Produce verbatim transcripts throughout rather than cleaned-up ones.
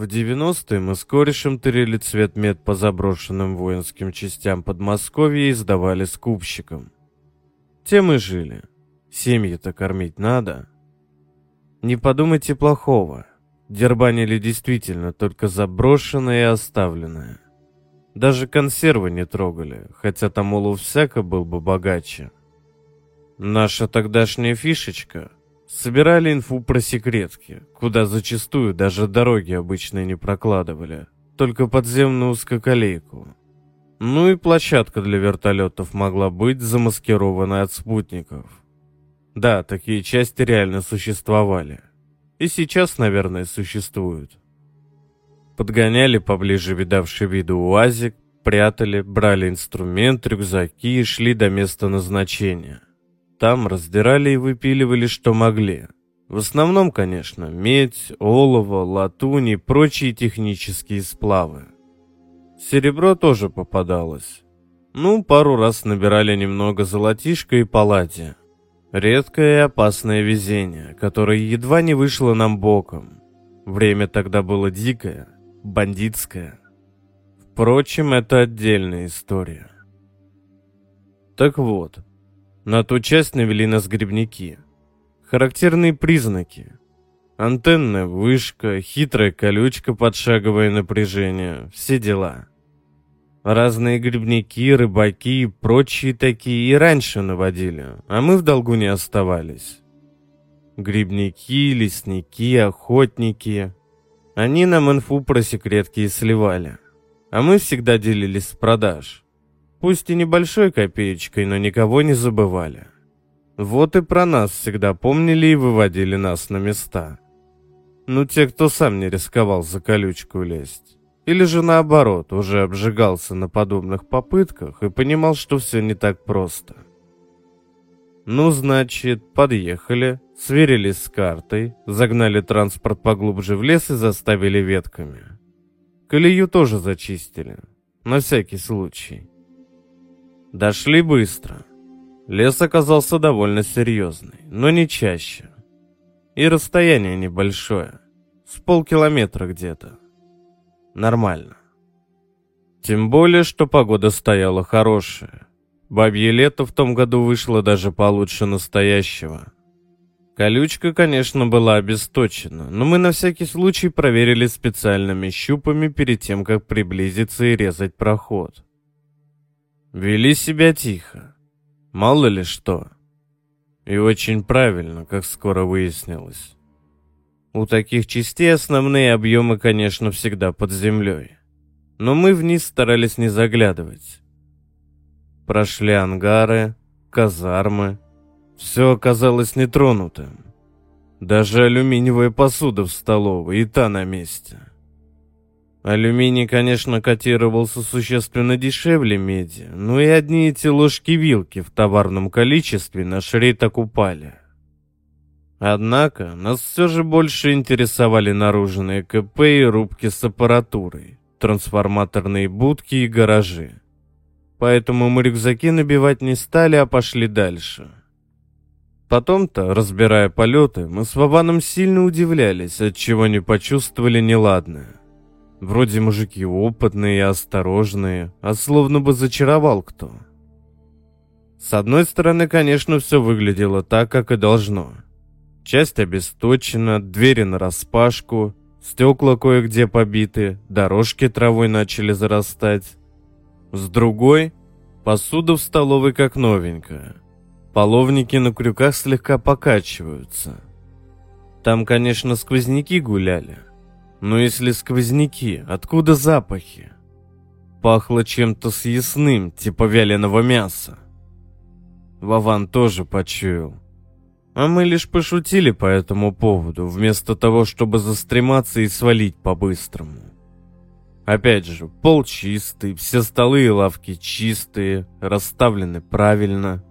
В девяностые мы с корешем тырили цветмет по заброшенным воинским частям Подмосковья и сдавали скупщикам. Тем и жили. Семьи-то кормить надо. Не подумайте плохого. Дербанили действительно только заброшенное и оставленное. Даже консервы не трогали, хотя там улов всяко был бы богаче. Наша тогдашняя фишечка. Собирали инфу про секретки, куда зачастую даже дороги обычные не прокладывали, только подземную узкоколейку. Ну и площадка для вертолетов могла быть замаскирована от спутников. Да, такие части реально существовали. И сейчас, наверное, существуют. Подгоняли поближе видавший виды УАЗик, прятали, брали инструмент, рюкзаки и шли до места назначения. Там раздирали и выпиливали, что могли. В основном, конечно, медь, олово, латунь и прочие технические сплавы. Серебро тоже попадалось. Ну, пару раз набирали немного золотишка и палладия. Редкое и опасное везение, которое едва не вышло нам боком. Время тогда было дикое, бандитское. Впрочем, это отдельная история. Так вот... На ту часть навели нас грибники. Характерные признаки. Антенная вышка, хитрая колючка, подшаговое напряжение. Все дела. Разные грибники, рыбаки и прочие такие и раньше наводили, а мы в долгу не оставались. Грибники, лесники, охотники. Они нам инфу про секретки и сливали. А мы всегда делились с продаж. Пусть и небольшой копеечкой, но никого не забывали. Вот и про нас всегда помнили и выводили нас на места. Ну, те, кто сам не рисковал за колючку лезть. Или же наоборот, уже обжигался на подобных попытках и понимал, что все не так просто. Ну, значит, подъехали, сверились с картой, загнали транспорт поглубже в лес и заставили ветками. Колею тоже зачистили, на всякий случай. Дошли быстро. Лес оказался довольно серьезный, но не чаще. И расстояние небольшое. С полкилометра где-то. Нормально. Тем более, что погода стояла хорошая. Бабье лето в том году вышло даже получше настоящего. Колючка, конечно, была обесточена, но мы на всякий случай проверили специальными щупами перед тем, как приблизиться и резать проход. Вели себя тихо, мало ли что. И очень правильно, как скоро выяснилось. У таких частей основные объемы, конечно, всегда под землей. Но мы вниз старались не заглядывать. Прошли ангары, казармы. Все оказалось нетронутым. Даже алюминиевая посуда в столовой, и та на месте. Алюминий, конечно, котировался существенно дешевле меди, но и одни эти ложки-вилки в товарном количестве наш рейд окупали. Однако нас все же больше интересовали наружные КП и рубки с аппаратурой, трансформаторные будки и гаражи. Поэтому мы рюкзаки набивать не стали, а пошли дальше. Потом-то, разбирая полеты, мы с Вованом сильно удивлялись, отчего не почувствовали неладное. Вроде мужики опытные и осторожные, а словно бы зачаровал кто. С одной стороны, конечно, все выглядело так, как и должно. Часть обесточена, двери нараспашку, стекла кое-где побиты, дорожки травой начали зарастать. С другой, посуда в столовой как новенькая. Половники на крюках слегка покачиваются. Там, конечно, сквозняки гуляли. Но если сквозняки, откуда запахи? Пахло чем-то съестным, типа вяленого мяса. Вован тоже почуял. А мы лишь пошутили по этому поводу, вместо того, чтобы застрематься и свалить по-быстрому. Опять же, пол чистый, все столы и лавки чистые, расставлены правильно.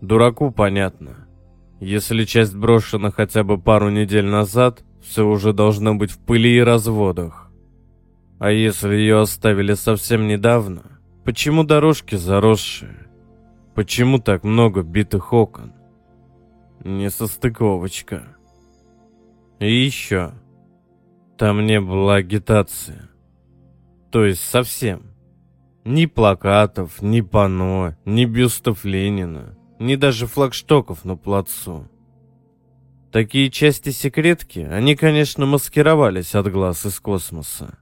Дураку понятно. Если часть брошена хотя бы пару недель назад... Все уже должно быть в пыли и разводах. А если ее оставили совсем недавно, почему дорожки заросшие? Почему так много битых окон? Несостыковочка. И еще. Там не было агитации. То есть совсем. Ни плакатов, ни панно, ни бюстов Ленина, ни даже флагштоков на плацу. Такие части секретки, они, конечно, маскировались от глаз из космоса.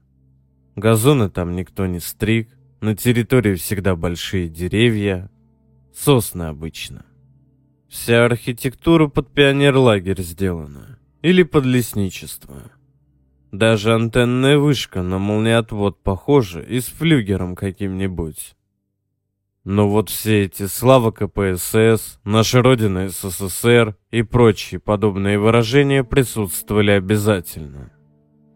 Газоны там никто не стриг, на территории всегда большие деревья, сосны обычно. Вся архитектура под пионерлагерь сделана, или под лесничество. Даже антенная вышка на молниеотвод похожа и с флюгером каким-нибудь. Но вот все эти «Слава ка пэ эс эс», «Наша Родина эс эс эс эр» и прочие подобные выражения присутствовали обязательно.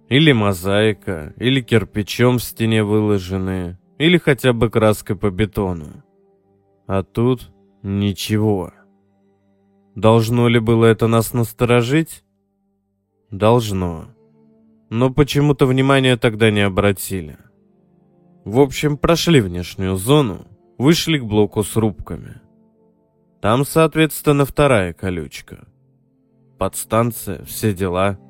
Или мозаика, или кирпичом в стене выложенные, или хотя бы краской по бетону. А тут ничего. Должно ли было это нас насторожить? Должно. Но почему-то внимания тогда не обратили. В общем, прошли внешнюю зону, вышли к блоку с рубками. Там, соответственно, вторая колючка. Подстанция, все дела.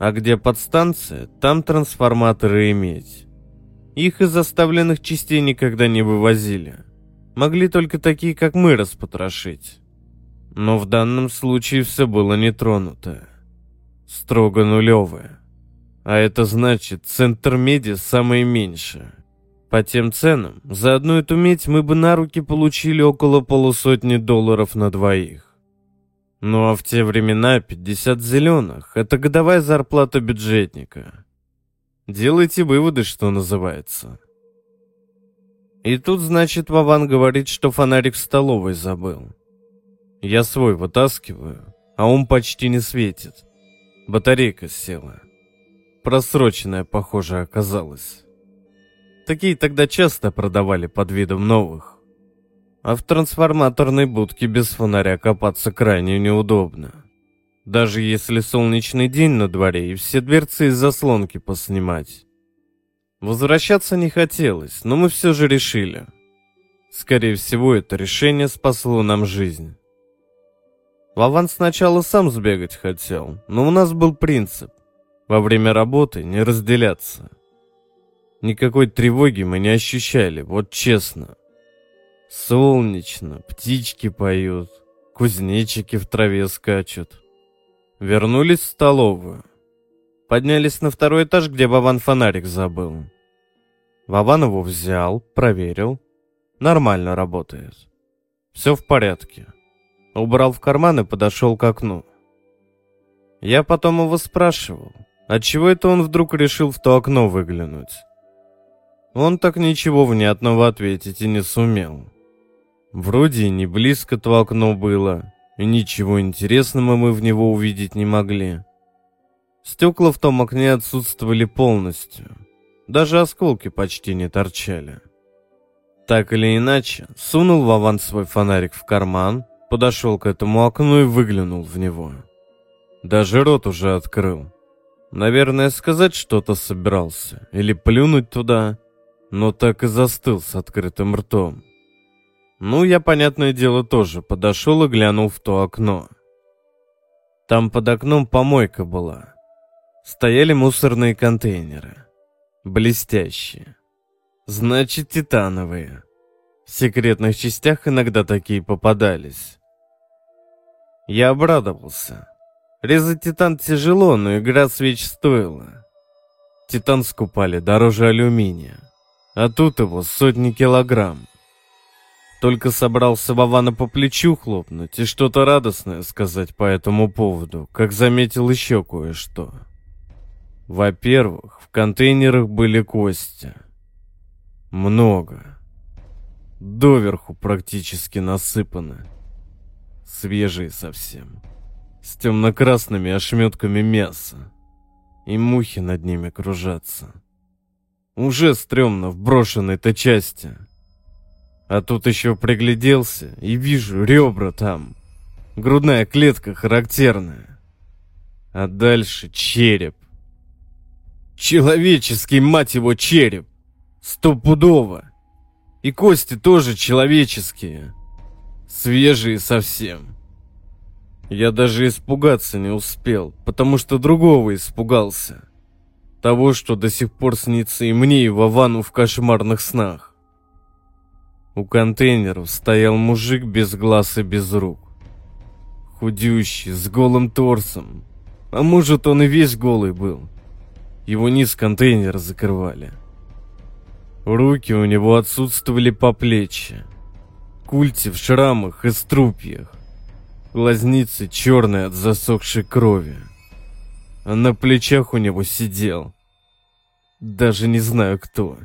А где подстанция, там трансформаторы и медь. Их из оставленных частей никогда не вывозили. Могли только такие, как мы, распотрошить. Но в данном случае все было не тронуто. Строго нулевое. А это значит, центр меди самый меньше. По тем ценам, за одну эту медь мы бы на руки получили около полусотни долларов на двоих. Ну а в те времена пятьдесят зеленых – это годовая зарплата бюджетника. Делайте выводы, что называется. И тут, значит, Вован говорит, что фонарик в столовой забыл. Я свой вытаскиваю, а он почти не светит. Батарейка села. Просроченная, похоже, оказалась. Такие тогда часто продавали под видом новых. А в трансформаторной будке без фонаря копаться крайне неудобно. Даже если солнечный день на дворе и все дверцы и заслонки поснимать. Возвращаться не хотелось, но мы все же решили. Скорее всего, это решение спасло нам жизнь. Вован сначала сам сбегать хотел, но у нас был принцип. Во время работы не разделяться. Никакой тревоги мы не ощущали, вот честно. Солнечно, птички поют, кузнечики в траве скачут. Вернулись в столовую. Поднялись на второй этаж, где Вован фонарик забыл. Вован его взял, проверил. Нормально работает. Все в порядке. Убрал в карман и подошел к окну. Я потом его спрашивал, отчего это он вдруг решил в то окно выглянуть. Он так ничего внятного ответить и не сумел. Вроде и не близко то окно было, и ничего интересного мы в него увидеть не могли. Стекла в том окне отсутствовали полностью, даже осколки почти не торчали. Так или иначе, сунул Вован свой фонарик в карман, подошел к этому окну и выглянул в него. Даже рот уже открыл. Наверное, сказать что-то собирался, или плюнуть туда, но так и застыл с открытым ртом. Ну, я, понятное дело, тоже подошел и глянул в то окно. Там под окном помойка была. Стояли мусорные контейнеры. Блестящие. Значит, титановые. В секретных частях иногда такие попадались. Я обрадовался. Резать титан тяжело, но игра свеч стоила. Титан скупали дороже алюминия. А тут его сотни килограмм. Только собрался Вована по плечу хлопнуть и что-то радостное сказать по этому поводу, как заметил еще кое-что. Во-первых, в контейнерах были кости. Много. Доверху практически насыпаны. Свежие совсем. С темно-красными ошметками мяса. И мухи над ними кружатся. Уже стрёмно в брошенной-то части. А тут еще пригляделся и вижу ребра там. Грудная клетка характерная. А дальше череп. Человеческий, мать его, череп. Стопудово. И кости тоже человеческие. Свежие совсем. Я даже испугаться не успел, потому что другого испугался. того, что до сих пор снится и мне, и Вовану в кошмарных снах. У контейнеров стоял мужик без глаз и без рук. Худющий, с голым торсом. А может, он и весь голый был. Его низ контейнера закрывали. Руки у него отсутствовали по плечи. Культи в шрамах и струпьях. Глазницы черные от засохшей крови. А на плечах у него сидел. Даже не знаю кто.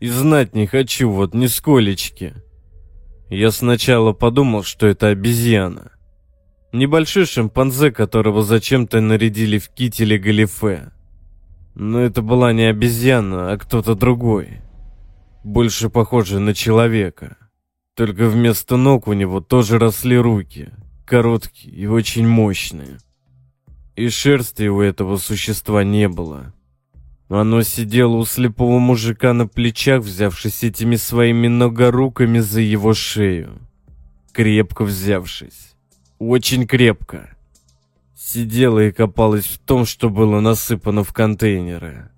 И знать не хочу, вот нисколечки. Я сначала подумал, что это обезьяна. Небольшой шимпанзе, которого зачем-то нарядили в кителе галифе. Но это была не обезьяна, а кто-то другой. Больше похожий на человека. Только вместо ног у него тоже росли руки. Короткие и очень мощные. И шерсти у этого существа не было. Оно сидело у слепого мужика на плечах, взявшись этими своими многоруками за его шею. Крепко взявшись. Очень крепко. Сидела и копалась в том, что было насыпано в контейнеры.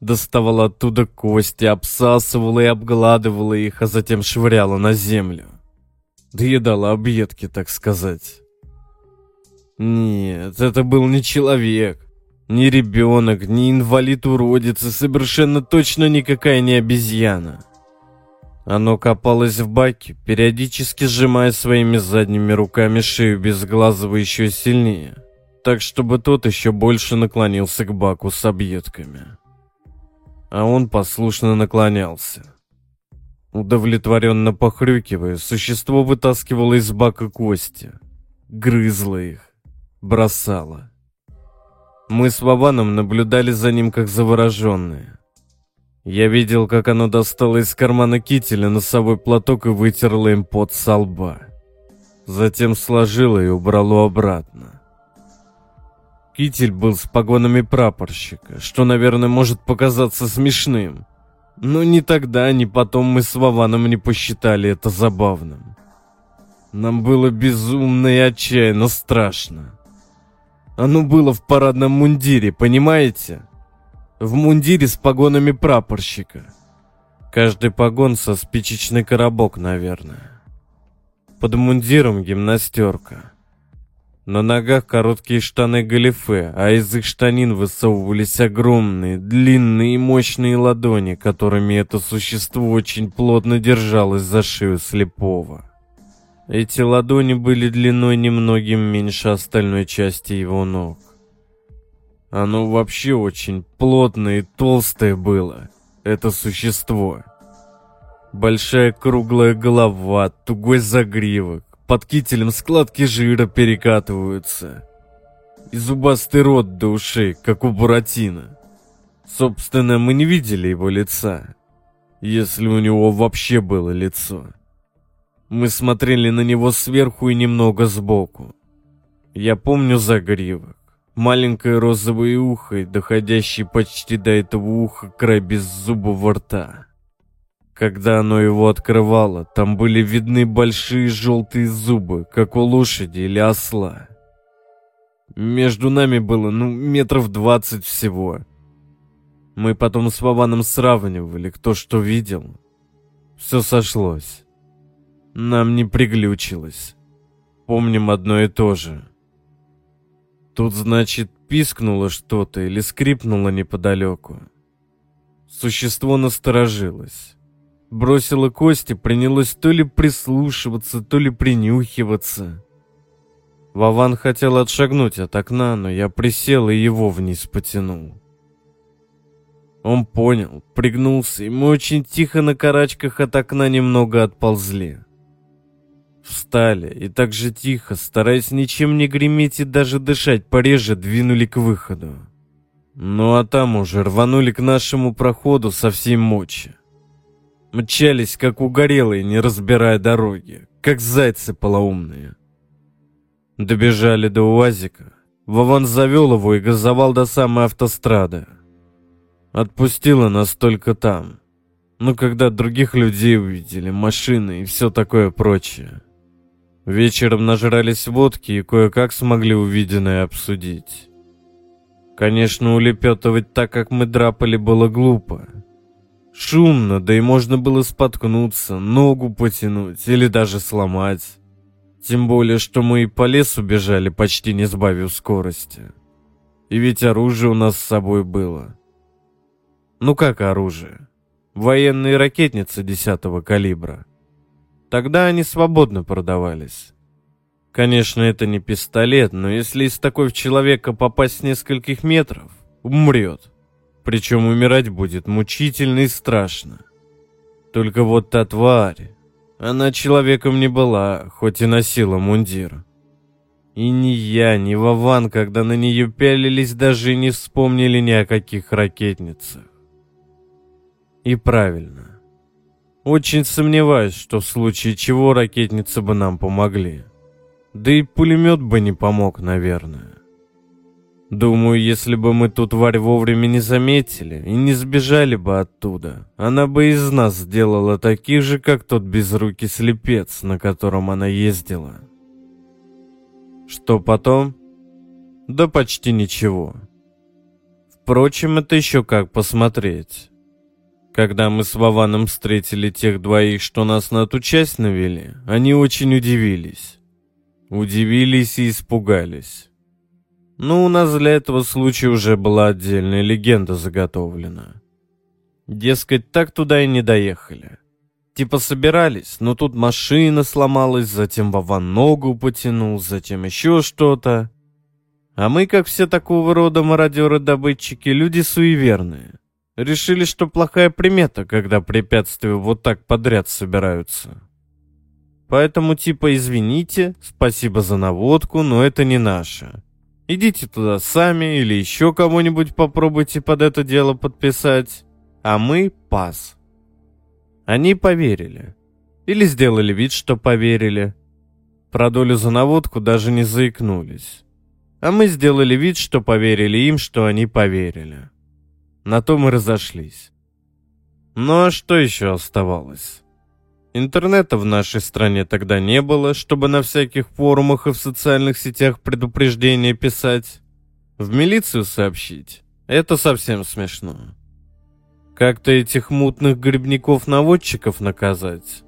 Доставала оттуда кости, обсасывала и обгладывала их, а затем швыряла на землю. Доедала объедки, так сказать. Нет, это был не человек. Ни ребенок, ни инвалид-уродец и совершенно точно никакая не обезьяна. Оно копалось в баке, периодически сжимая своими задними руками шею безглазого еще сильнее, так чтобы тот еще больше наклонился к баку с объедками. А он послушно наклонялся. Удовлетворенно похрюкивая, существо вытаскивало из бака кости, грызло их, бросало. Мы с Вованом наблюдали за ним, как завороженные. Я видел, как оно достало из кармана кителя носовой платок и вытерло им пот со лба. Затем сложило и убрало обратно. Китель был с погонами прапорщика, что, наверное, может показаться смешным. Но ни тогда, ни потом мы с Вованом не посчитали это забавным. Нам было безумно и отчаянно страшно. Оно было в парадном мундире, понимаете? В мундире с погонами прапорщика. Каждый погон со спичечный коробок, наверное. Под мундиром гимнастерка. На ногах короткие штаны галифе, а из их штанин высовывались огромные, длинные и мощные ладони, которыми это существо очень плотно держалось за шею слепого. Эти ладони были длиной немногим меньше остальной части его ног. Оно вообще очень плотное и толстое было, это существо. Большая круглая голова, тугой загривок, под кителем складки жира перекатываются. И зубастый рот до ушей, как у Буратино. Собственно, мы не видели его лица, если у него вообще было лицо. Мы смотрели на него сверху и немного сбоку. Я помню загривок, маленькое розовое ухо и доходящий почти до этого уха край беззубого рта. Когда оно его открывало, там были видны большие желтые зубы, как у лошади или осла. Между нами было, ну, метров двадцать всего. Мы потом с Вованом сравнивали, кто что видел. Все сошлось. Нам не приглючилось. Помним одно и то же. Тут, значит, пискнуло что-то или скрипнуло неподалеку. Существо насторожилось. Бросило кости, принялось то ли прислушиваться, то ли принюхиваться. Вован хотел отшагнуть от окна, но я присел и его вниз потянул. Он понял, пригнулся, и мы очень тихо на карачках от окна немного отползли. Встали и так же тихо, стараясь ничем не греметь и даже дышать пореже, двинули к выходу. Ну а там уже рванули к нашему проходу со всей мочи. Мчались, как угорелые, не разбирая дороги, как зайцы полоумные. Добежали до УАЗика. Вован завел его и газовал до самой автострады. Отпустило нас только там. Ну, когда других людей увидели, машины и все такое прочее. Вечером нажрались водки и кое-как смогли увиденное обсудить. Конечно, улепетывать так, как мы драпали, было глупо. Шумно, да и можно было споткнуться, ногу потянуть или даже сломать. Тем более, что мы и по лесу бежали, почти не сбавив скорости. И ведь оружие у нас с собой было. Ну как оружие? Военные ракетницы десятого калибра. Тогда они свободно продавались. Конечно, это не пистолет, но если из такой в человека попасть с нескольких метров, умрет. Причем умирать будет мучительно и страшно. Только вот та тварь, она человеком не была, хоть и носила мундир. И ни я, ни Вован, когда на нее пялились, даже и не вспомнили ни о каких ракетницах. И правильно. Очень сомневаюсь, что в случае чего ракетницы бы нам помогли. Да и пулемет бы не помог, наверное. Думаю, если бы мы ту тварь вовремя не заметили и не сбежали бы оттуда, она бы из нас сделала таких же, как тот безрукий слепец, на котором она ездила. Что потом? Да почти ничего. Впрочем, это еще как посмотреть. Когда мы с Вованом встретили тех двоих, что нас на ту часть навели, они очень удивились. Удивились и испугались. Но у нас для этого случая уже была отдельная легенда заготовлена. Дескать, так туда и не доехали. Типа собирались, но тут машина сломалась, затем Вован ногу потянул, затем еще что-то. А мы, как все такого рода мародеры-добытчики, люди суеверные. Решили, что плохая примета, когда препятствия вот так подряд собираются. Поэтому типа извините, спасибо за наводку, но это не наше. Идите туда сами или еще кого-нибудь попробуйте под это дело подписать. А мы пас. Они поверили. Или сделали вид, что поверили. Про долю за наводку даже не заикнулись. А мы сделали вид, что поверили им, что они поверили. На то мы разошлись. Ну а что еще оставалось? Интернета в нашей стране тогда не было, чтобы на всяких форумах и в социальных сетях предупреждения писать. В милицию сообщить? Это совсем смешно. Как-то этих мутных грибников-наводчиков наказать?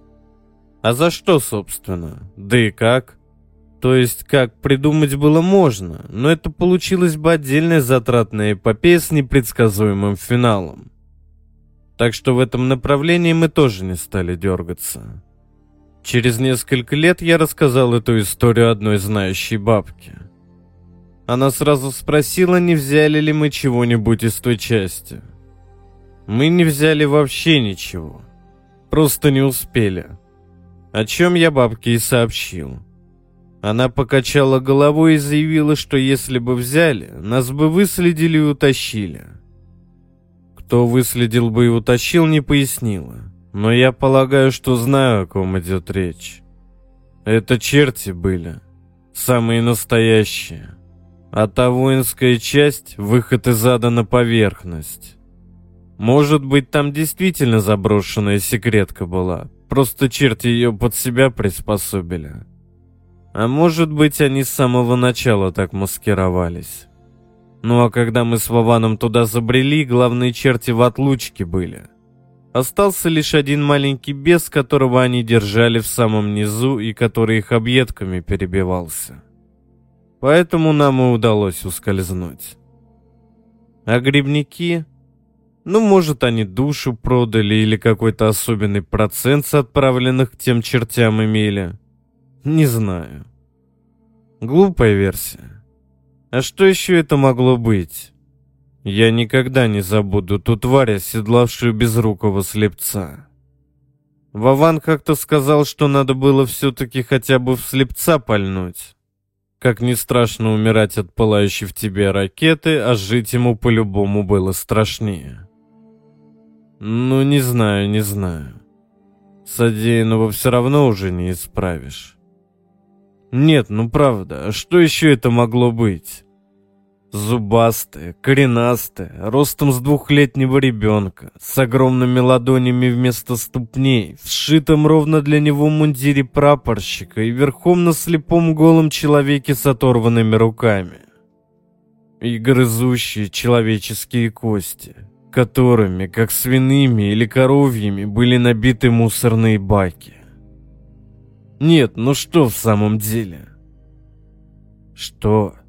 А за что, собственно? Да и как? То есть, как придумать было можно, но это получилась бы отдельная затратная эпопея с непредсказуемым финалом. Так что в этом направлении мы тоже не стали дергаться. Через несколько лет я рассказал эту историю одной знающей бабке. Она сразу спросила, не взяли ли мы чего-нибудь из той части. Мы не взяли вообще ничего. Просто не успели. О чем я бабке и сообщил. Она покачала головой и заявила, что если бы взяли, нас бы выследили и утащили. Кто выследил бы и утащил, не пояснила. Но я полагаю, что знаю, о ком идет речь. Это черти были. Самые настоящие. А та воинская часть – выход из ада на поверхность. Может быть, там действительно заброшенная секретка была. Просто черти ее под себя приспособили. А может быть, они с самого начала так маскировались. Ну а когда мы с Вованом туда забрели, главные черти в отлучке были. Остался лишь один маленький бес, которого они держали в самом низу и который их объедками перебивался. Поэтому нам и удалось ускользнуть. А грибники? Ну, может, они душу продали или какой-то особенный процент с отправленных к тем чертям имели. Не знаю. Глупая версия. А что еще это могло быть? Я никогда не забуду ту тварь, оседлавшую безрукого слепца. Вован как-то сказал, что надо было все-таки хотя бы в слепца пальнуть. Как не страшно умирать от пылающей в тебе ракеты, а жить ему по-любому было страшнее. Ну, не знаю, не знаю. Содеянного все равно уже не исправишь. Нет, ну правда, а что еще это могло быть? Зубастая, коренастая, ростом с двухлетнего ребенка, с огромными ладонями вместо ступней, в сшитом ровно для него мундире прапорщика и верхом на слепом голом человеке с оторванными руками. и грызущие человеческие кости, которыми, как свиными или коровьими, были набиты мусорные баки. Нет, ну что в самом деле? Что?